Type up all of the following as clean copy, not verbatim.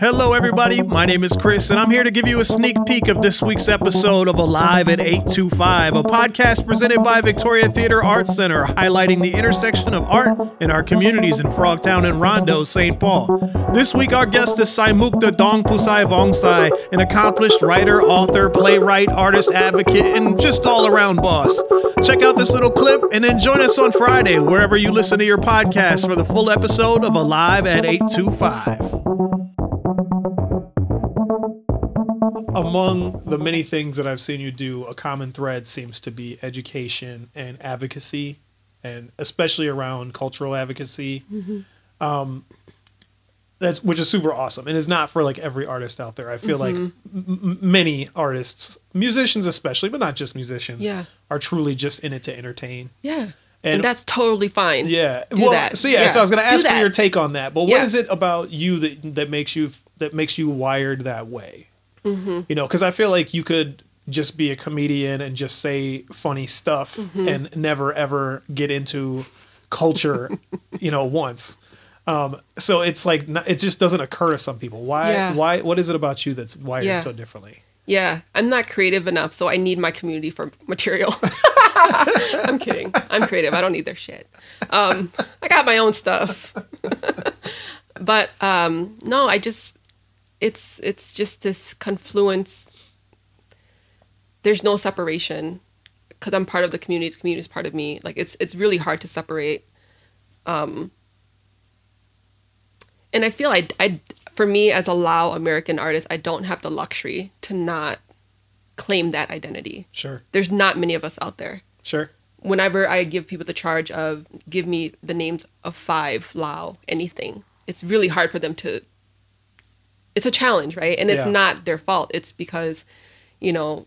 Hello everybody, my name is Chris and I'm here to give you a sneak peek of this week's episode of Alive at 825, a podcast presented by Victoria Theatre Arts Center, highlighting the intersection of art in our communities in Frogtown and Rondo, St. Paul. This week our guest is Saimukta Dongpusai Vongsai, an accomplished writer, author, playwright, artist, advocate, and just all-around boss. Check out this little clip and then join us on Friday wherever you listen to your podcast for the full episode of Alive at 825. Among the many things that I've seen you do, a common thread seems to be education and advocacy, and especially around cultural advocacy, mm-hmm. Which is super awesome. And it's not for like every artist out there. I feel like many artists, musicians especially, but not just musicians, are truly just in it to entertain. Yeah. And that's totally fine. Yeah. So I was going to ask for your take on that, but what is it about you that makes you wired that way? Mm-hmm. You know, because I feel like you could just be a comedian and just say funny stuff and never ever get into culture, you know, once. So it's like it just doesn't occur to some people. Why? What is it about you that's wired so differently? Yeah, I'm not creative enough, so I need my community for material. I'm kidding. I'm creative. I don't need their shit. I got my own stuff. But no, I just. It's just this confluence. There's no separation because I'm part of the community. The community is part of me. Like it's really hard to separate. And I feel for me as a Lao American artist, I don't have the luxury to not claim that identity. Sure. There's not many of us out there. Sure. Whenever I give people the charge of give me the names of 5 Lao anything, it's really hard for them to. It's a challenge, right? And it's not their fault. It's because, you know,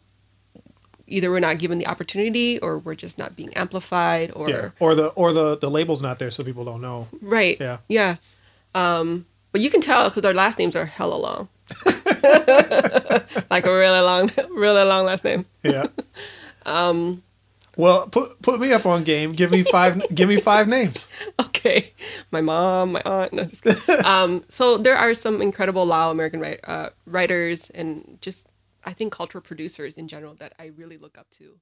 either we're not given the opportunity or we're just not being amplified or... Yeah. Or the label's not there so people don't know. Right. Yeah. Yeah. But you can tell because our last names are hella long. Like a really long last name. Yeah. Well, put me up on game. Give me five names. Okay, my mom, my aunt. No, just kidding. So there are some incredible Lao American writers and just I think cultural producers in general that I really look up to.